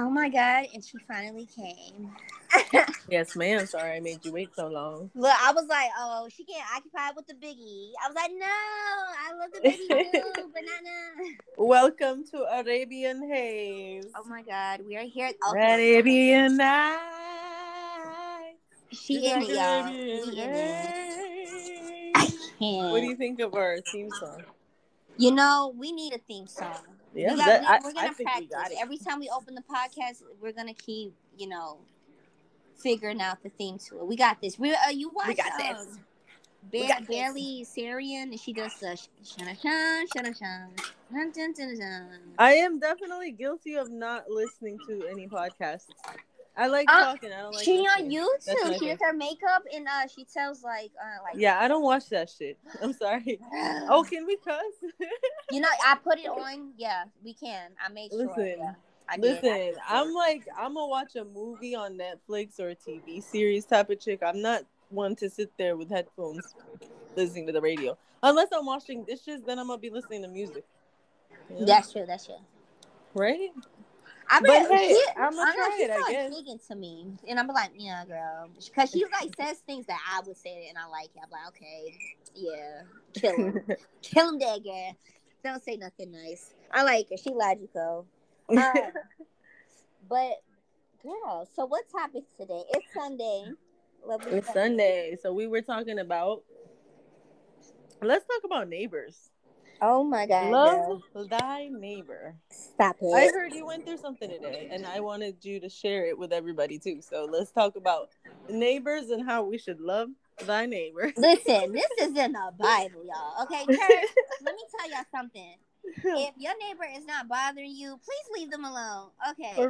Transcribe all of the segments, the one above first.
Oh my God, and she finally came. Yes, ma'am. Sorry I made you wait so long. Look, I was like, oh, she can't occupy with the biggie. I was like, no, I love the biggie too, but not now. Welcome to Arabian Haze. Oh my God, we are here at Arabian Night. She in it, y'all. We in it. I can't. What do you think of our theme song? You know, we need a theme song. Yeah, we're going to practice. Every time we open the podcast, we're going to keep, you know, figuring out the theme to it. We got this. We got this. Bailey Sarian, and she does the I am definitely guilty of not listening to any podcasts. I like talking. I don't like she listening. On YouTube. She does her makeup, and she tells like. Yeah, I don't watch that shit. I'm sorry. Oh, can we cuss? You know, I put it on. Yeah, we can. I made sure. Listen, I'm gonna watch a movie on Netflix or a TV series type of chick. I'm not one to sit there with headphones listening to the radio. Unless I'm washing dishes, then I'm gonna be listening to music. You know? That's true. Right? I'm gonna try it, I guess. Speaking to me, and I'm like, yeah, girl, because she like says things that I would say, and I like it. I'm like, okay, yeah, kill him, dead girl. Don't say nothing nice. I like her. She logical. But girl, so what topic today? It's Sunday. It's Sunday, so we were talking about. Let's talk about neighbors. Oh my God! Love thy neighbor. Stop it! I heard you went through something today, and I wanted you to share it with everybody too. So let's talk about neighbors and how we should love thy neighbor. Listen, this is in the Bible, y'all. Okay, church. Let me tell y'all something. If your neighbor is not bothering you, please leave them alone. Okay, I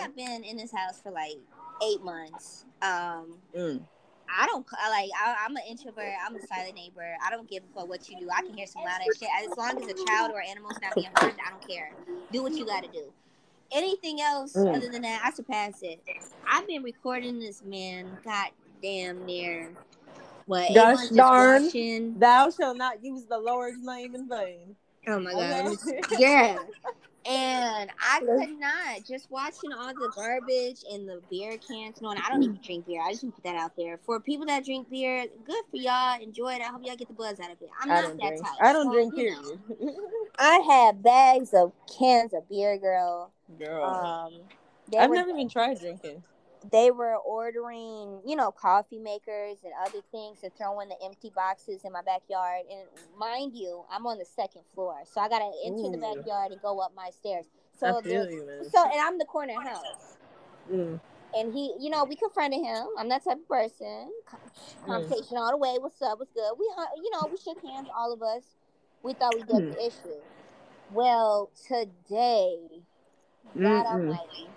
have been in this house for like 8 months. I'm an introvert. I'm a silent neighbor. I don't give a fuck what you do. I can hear some loud ass shit. As long as a child or animal's not being hurt, I don't care. Do what you gotta do. Anything else other than that, I surpass it. I've been recording this man, goddamn near. What? Gosh darn! Watching. Thou shall not use the Lord's name in vain. Oh my God! Okay. Yeah. And I could not, just watching all the garbage and the beer cans. No, and I don't even drink beer. I just want to put that out there. For people that drink beer, good for y'all. Enjoy it. I hope y'all get the buzz out of it. I don't drink beer. I had bags of cans of beer, girl. I've never even tried drinking. They were ordering, you know, coffee makers and other things and throwing the empty boxes in my backyard. And mind you, I'm on the second floor, so I gotta enter the backyard and go up my stairs. And I'm the corner house. Mm. And he, you know, we confronted him. I'm that type of person. Conversation all the way. What's up? What's good? We shook hands, all of us. We thought we got the issue. Well, today, God Almighty.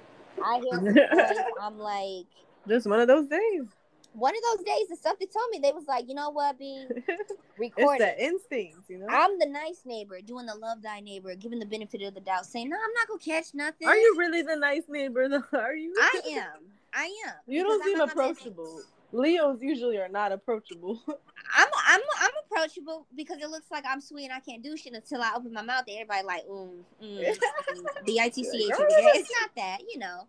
I hear this, I'm like, just one of those days. One of those days, and something told me they was like, you know what, B, record it. It's the instinct, you know. I'm the nice neighbor, doing the love thy neighbor, giving the benefit of the doubt, saying, no, I'm not gonna catch nothing. Are you really the nice neighbor, though? Are you? I am. You don't seem approachable. Leos usually are not approachable. I'm approachable because it looks like I'm sweet and I can't do shit until I open my mouth and everybody like bitch. It's not that, you know.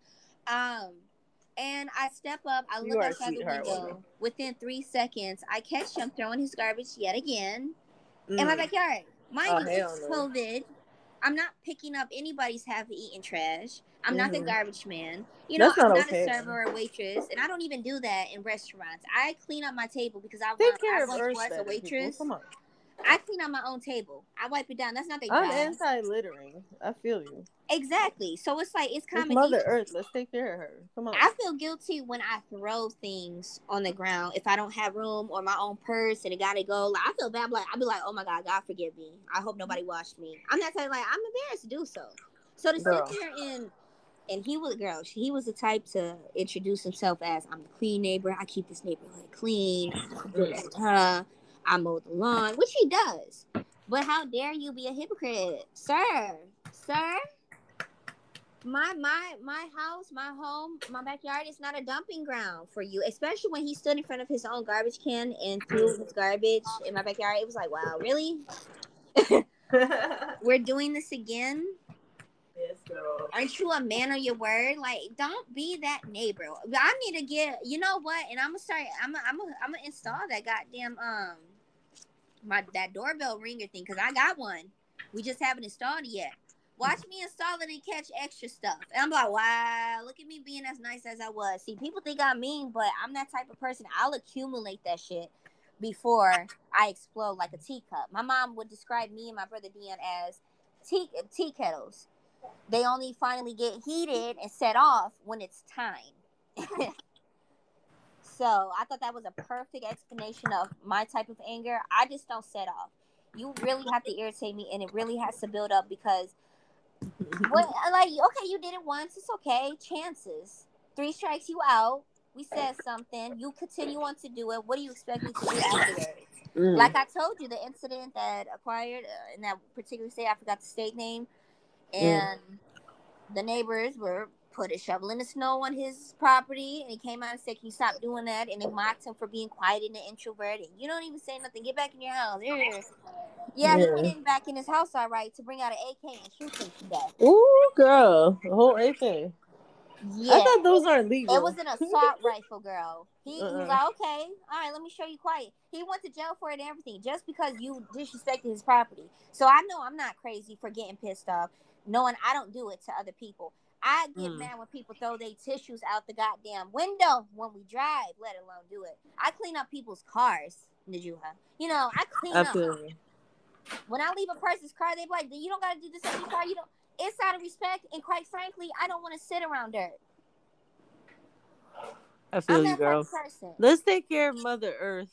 And I step up. I look outside the window. Within 3 seconds, I catch him throwing his garbage yet again in my backyard. Mind you, it's COVID. I'm not picking up anybody's half-eaten trash. I'm not the garbage man. You know, I'm not a server or waitress, and I don't even do that in restaurants. I clean up my table because I once was a waitress. Come on. I clean up my own table. I wipe it down. That's not their job. I'm anti-littering. I feel you. Exactly. So it's like, it's common. It's Mother Earth. Let's take care of her. Come on. I feel guilty when I throw things on the ground if I don't have room or my own purse and it got to go. Like, I feel bad. Like, I'll be like, oh my God, God forgive me. I hope nobody watched me. I'm not saying like, I'm embarrassed to do so. So to sit there and he was the type to introduce himself as, I'm the clean neighbor. I keep this neighborhood clean. I mowed the lawn, which he does. But how dare you be a hypocrite, sir? My house, my home, my backyard is not a dumping ground for you. Especially when he stood in front of his own garbage can and threw his garbage in my backyard. It was like, wow, really? We're doing this again? Yeah. Yes, girl. Aren't you a man of your word? Like, don't be that neighbor. I need to get, you know what? And I'm gonna start. I'm gonna install that goddamn that doorbell ringer thing because I got one. We just haven't installed it yet. Watch me install it and catch extra stuff. And I'm like, wow, look at me being as nice as I was. See, people think I'm mean, but I'm that type of person. I'll accumulate that shit before I explode like a teacup. My mom would describe me and my brother Dion as tea kettles. They only finally get heated and set off when it's time. So I thought that was a perfect explanation of my type of anger. I just don't set off. You really have to irritate me, and it really has to build up because, you did it once. It's okay. Chances. 3 strikes, you out. We said something. You continue on to do it. What do you expect me to do afterwards? Mm. Like I told you, the incident that acquired in that particular state, I forgot the state name, and the neighbors were put a shovel in the snow on his property, and he came out and said, "Can you stop doing that?" And they mocked him for being quiet and an introvert. And you don't even say nothing. Get back in your house. Yeah, he went in back in his house, all right, to bring out an AK and shoot him to death. Ooh, girl, the whole AK. Yeah. I thought those aren't legal. It was an assault rifle, girl. He was like, okay, all right, let me show you quiet. He went to jail for it and everything just because you disrespected his property. So I know I'm not crazy for getting pissed off, knowing I don't do it to other people. I get mad when people throw their tissues out the goddamn window when we drive, let alone do it. I clean up people's cars, Najuha. You know, I clean Absolutely. Up. When I leave a person's car, they be like, you don't got to do this in your car. You don't. It's out of respect, and quite frankly, I don't want to sit around dirt. I feel I'm you, girl. Let's take care of Mother Earth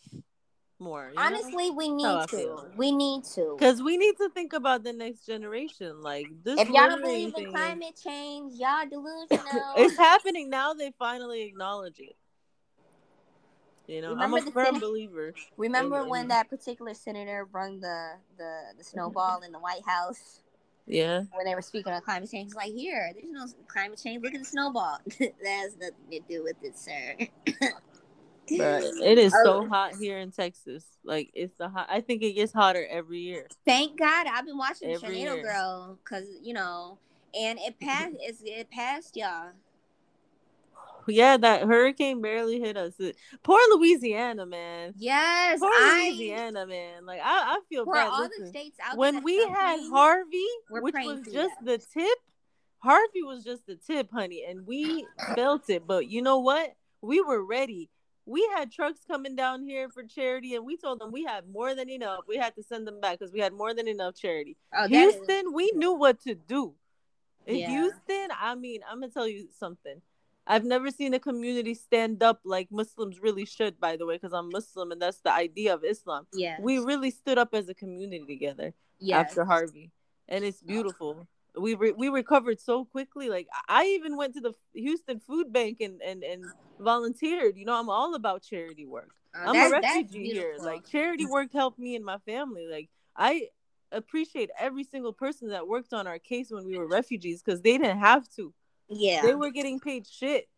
more. Honestly, we need to. Because we need to think about the next generation. Like this. If y'all don't believe in climate change, y'all delusional. It's happening now. They finally acknowledge it. You know, remember I'm a firm believer. Remember when that particular senator brung the snowball in the White House? Yeah. When they were speaking on climate change, like, here, there's no climate change. Look at the snowball. That has nothing to do with it, sir. But it is so hot here in Texas. Like, it's the hot. I think it gets hotter every year. Thank God. I've been watching every Tornado year. Girl because, you know, and it passed. It passed, y'all. Yeah, that hurricane barely hit us. Poor Louisiana, man. Yes. Poor Louisiana, man. Like, I feel bad. For all the states out there. When we had Harvey, which was just the tip. Harvey was just the tip, honey. And we felt it. But you know what? We were ready. We had trucks coming down here for charity. And we told them we had more than enough. We had to send them back because we had more than enough charity. Oh, Houston, we knew what to do. In Houston, I mean, I'm going to tell you something. I've never seen a community stand up like Muslims really should, by the way, because I'm Muslim and that's the idea of Islam. Yeah. We really stood up as a community together after Harvey. And it's beautiful. We recovered so quickly. Like, I even went to the Houston Food Bank and volunteered. You know, I'm all about charity work. I'm a refugee here. Like, charity work helped me and my family. Like, I appreciate every single person that worked on our case when we were refugees because they didn't have to. Yeah, they were getting paid shit,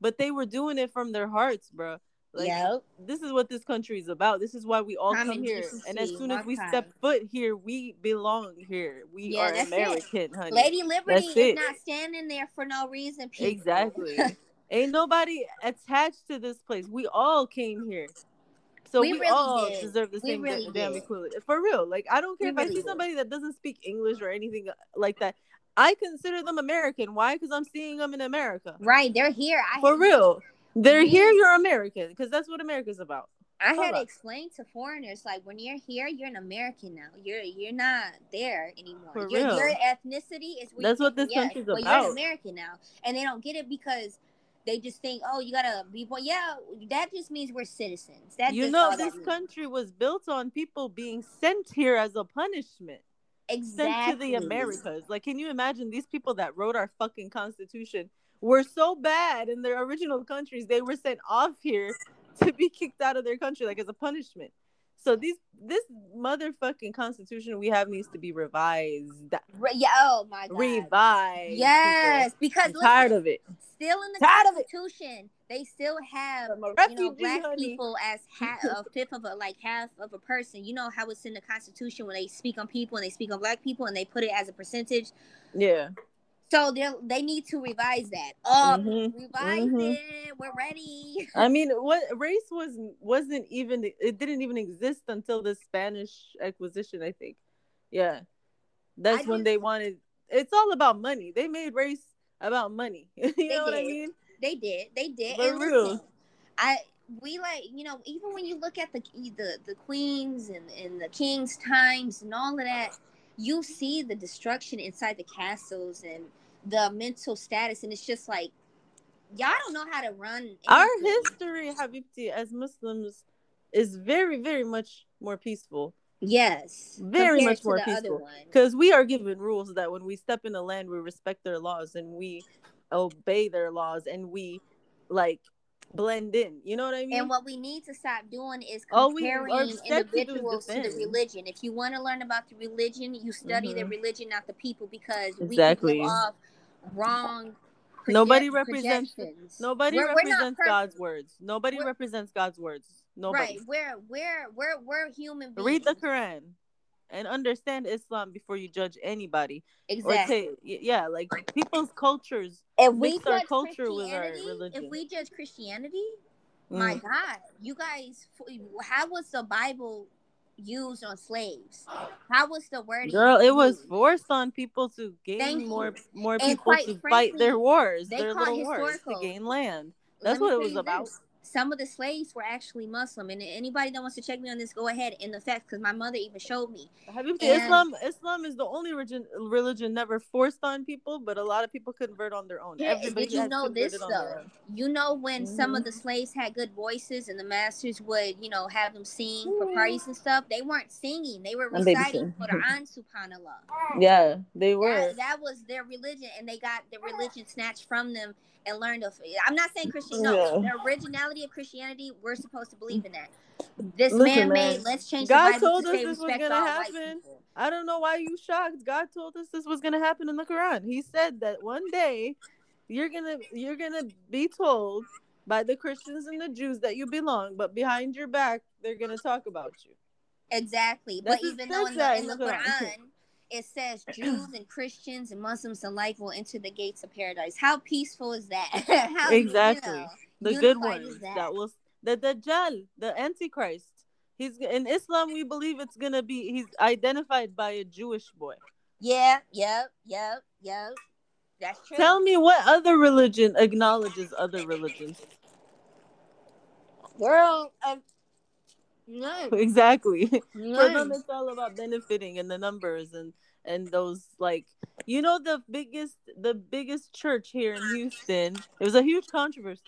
but they were doing it from their hearts, bro. Like, this is what this country is about. This is why we all come here. And as soon as we step foot here, we belong here. We are American, honey. Lady Liberty is not standing there for no reason, people. Exactly. Ain't nobody attached to this place. We all came here. So we all deserve the same damn equality. For real. Like, I don't care if I see somebody that doesn't speak English or anything like that. I consider them American. Why? Because I'm seeing them in America. Right. They're here. For real. They're here. You're American. Because that's what America's about. I had explained to foreigners, like, when you're here, you're an American now. You're not there anymore. For real. Your ethnicity is that's what this country's about. But you're an American now. And they don't get it because they just think, oh, you got to be born. Yeah, that just means we're citizens. That's you know, this country was built on people being sent here as a punishment. Exactly. Sent to the Americas. Like, can you imagine these people that wrote our fucking constitution were so bad in their original countries they were sent off here to be kicked out of their country, like, as a punishment. So this motherfucking constitution we have needs to be revised. Oh my God. Revised. Yes, people. Because I'm tired of it. Still in the constitution, they still have black people as half of a person. You know how it's in the constitution when they speak on people and they speak on black people and they put it as a percentage. Yeah. So they need to revise that. Revise it. We're ready. I mean, race didn't even exist until the Spanish acquisition, I think. Yeah, that's when they wanted. It's all about money. They made race about money. you know what I mean? They did. They did. For real. Listen, even when you look at the queens and the kings' times and all of that, you see the destruction inside the castles and the mental status, and it's just like, y'all don't know how to run anything. Our history, Habibti, as Muslims, is very, very much more peaceful. Yes, very much more peaceful, because we are given rules that when we step in a land, we respect their laws and we obey their laws and we blend in, you know what I mean? And what we need to stop doing is comparing individuals to the religion. If you want to learn about the religion, you study the religion, not the people, because we can go off wrong. Nobody represents God's words. Nobody. Right. We're human beings. Read the Quran and understand Islam before you judge anybody. Exactly. People's cultures. If we mix our culture with our religion. If we judge Christianity, my God, you guys, how was the Bible used on slaves? How was the wording? Girl, it was forced on people to gain more people to fight their wars, their little wars to gain land. That's what it was about. Some of the slaves were actually Muslim, and anybody that wants to check me on this, go ahead and the facts, because my mother even showed me. Islam is the only religion never forced on people, but a lot of people convert on their own. Everybody did you know this though? You know when some of the slaves had good voices and the masters would, have them sing for parties and stuff. They weren't singing; they were reciting Quran. Subhanallah. Yeah, they were. That was their religion, and they got the religion snatched from them and learned of. I'm not saying Christian. No, the originality of Christianity, we're supposed to believe in that. This man-made, let's change the Bible. God told us this was going to happen. I don't know why you shocked. God told us this was going to happen in the Quran. He said that one day you're gonna be told by the Christians and the Jews that you belong, but behind your back they're gonna talk about you. Exactly. But even though in the Quran it says Jews and Christians and Muslims alike will enter the gates of paradise. How peaceful is that? The good ones that will, the Dajjal, the Antichrist. He's in Islam. We believe it's gonna be. He's identified by a Jewish boy. Yeah. That's true. Tell me what other religion acknowledges other religions. Girl, no. Exactly. No. For them, it's all about benefiting and the numbers and those the biggest church here in Houston. It was a huge controversy.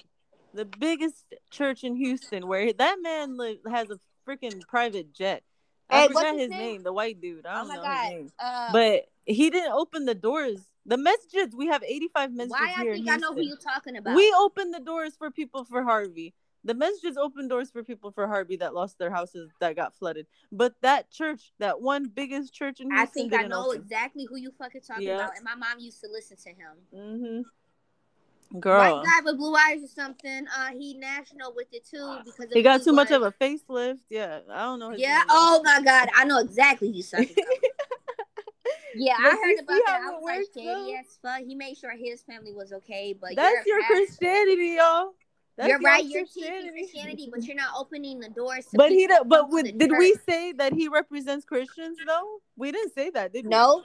The biggest church in Houston, where that man has a freaking private jet. I forgot his name, the white dude. I don't know his name. But he didn't open the doors. The masjids, we have 85 masjids here in Houston. I know who you're talking about. We opened the doors for people for Harvey. The masjids opened doors for people for Harvey that lost their houses that got flooded. But that church, that one biggest church in Houston, I know exactly who you fucking talking about. And my mom used to listen to him. Mm-hmm. Girl, white guy with blue eyes or something. He national with it too because he got too much of a facelift. Yeah, I don't know. Yeah. Oh my God, I know exactly who you talking about. Yeah, I heard about that. I was like, shady as fuck. He made sure his family was okay, but that's your Christianity, y'all. You're right. You're teaching Christianity, but you're not opening the doors. But he. But did we say that he represents Christians though? We didn't say that, did we? No.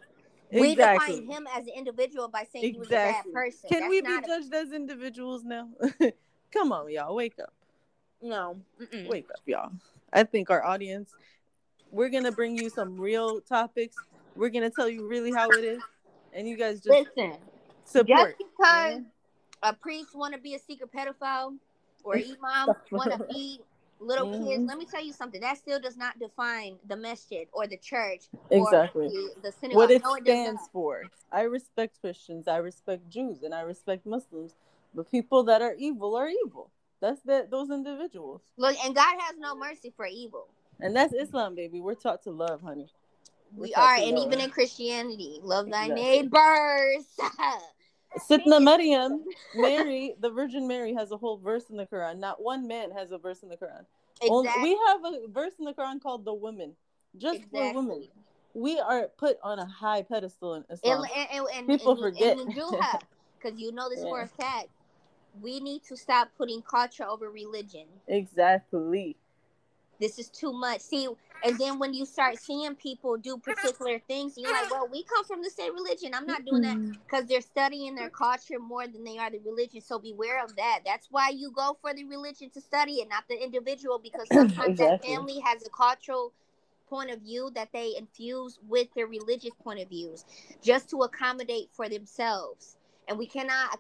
Exactly. We define him as an individual by saying he was a bad person. Can we be judged as individuals now? Come on, y'all. Wake up. No. Mm-mm. Wake up, y'all. I think our audience, we're going to bring you some real topics. We're going to tell you really how it is. And you guys just listen. Support. Just because a priest want to be a secret pedophile or imam want to be little kids, let me tell you something. That still does not define the masjid or the church or the synagogue. What it stands for. I respect Christians, I respect Jews, and I respect Muslims. But people that are evil are evil. That's those individuals. Look, and God has no mercy for evil. And that's Islam, baby. We're taught to love, honey. We are, and even in Christianity, love thy neighbors. Sitna Maryam, Mary, the Virgin Mary has a whole verse in the Quran. Not one man has a verse in the Quran. Exactly. We have a verse in the Quran called the woman, just for women. we are put on a high pedestal in Islam. People forget. And we do have, because you know this for a fact, we need to stop putting culture over religion. Exactly. This is too much. See, and then when you start seeing people do particular things, you're like, well, we come from the same religion. I'm not doing that, because they're studying their culture more than they are the religion. So beware of that. That's why you go for the religion to study it, not the individual, because sometimes that family has a cultural point of view that they infuse with their religious point of views just to accommodate for themselves. And we cannot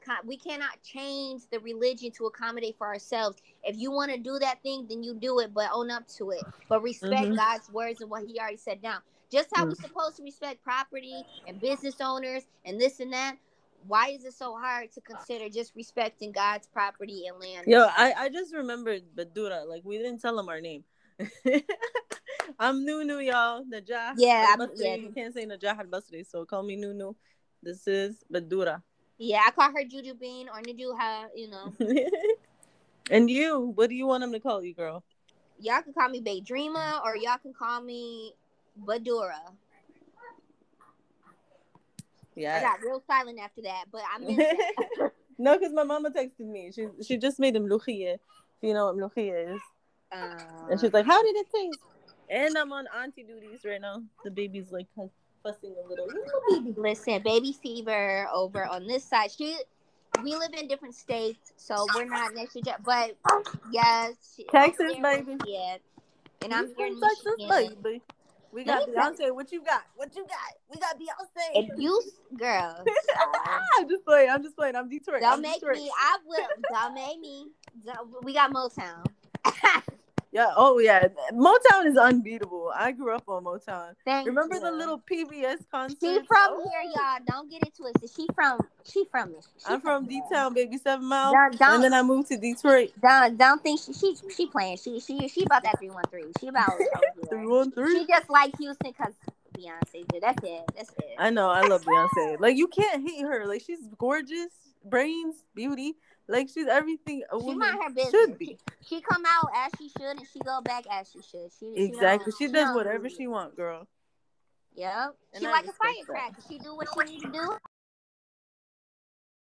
change the religion to accommodate for ourselves. If you want to do that thing, then you do it, but own up to it. But respect God's words and what He already said down. Just how we're supposed to respect property and business owners and this and that. Why is it so hard to consider just respecting God's property and land? Yo, I just remembered Badura. Like, we didn't tell him our name. I'm Nunu, y'all. Najah. Yeah, you can't say Najah al-Basri, so call me Nunu. This is Badura. Yeah, I call her Juju Bean or Naduha, you know. And you, what do you want them to call you, girl? Y'all can call me Baydreema, or y'all can call me Badura. Yeah. I got real silent after that, but I meant that. No, because my mama texted me. She just made a Mlukhiya. You know what Mlukhiya is. And she's like, how did it taste? And I'm on auntie duties right now. The baby's like fussing a little. Listen, baby fever over on this side. We live in different states, so we're not next to each other. But yes, Texas baby. Yeah, and I'm here in Texas, baby. We got Beyonce. What you got? We got Beyonce. If you, girl. I'm just playing. I'm Detroit. Don't make me. I will. Don't make me. We got Motown. Yeah. Oh, yeah. Motown is unbeatable. I grew up on Motown. Remember the little PBS concert? She from here, y'all. Don't get it twisted. She from me. I'm from D-Town, baby, 7 miles. And then I moved to Detroit. Don't think she playing. She about that 313. She about 313. She just like Houston because Beyonce did. That's it. I know. I love Beyonce. Like, you can't hate her. Like, she's gorgeous, brains, beauty. Like, she's everything a woman should be. She come out as she should, and she go back as she should. Exactly. She does whatever she wants, girl. Yep. She like a firecracker. She do what she needs to do.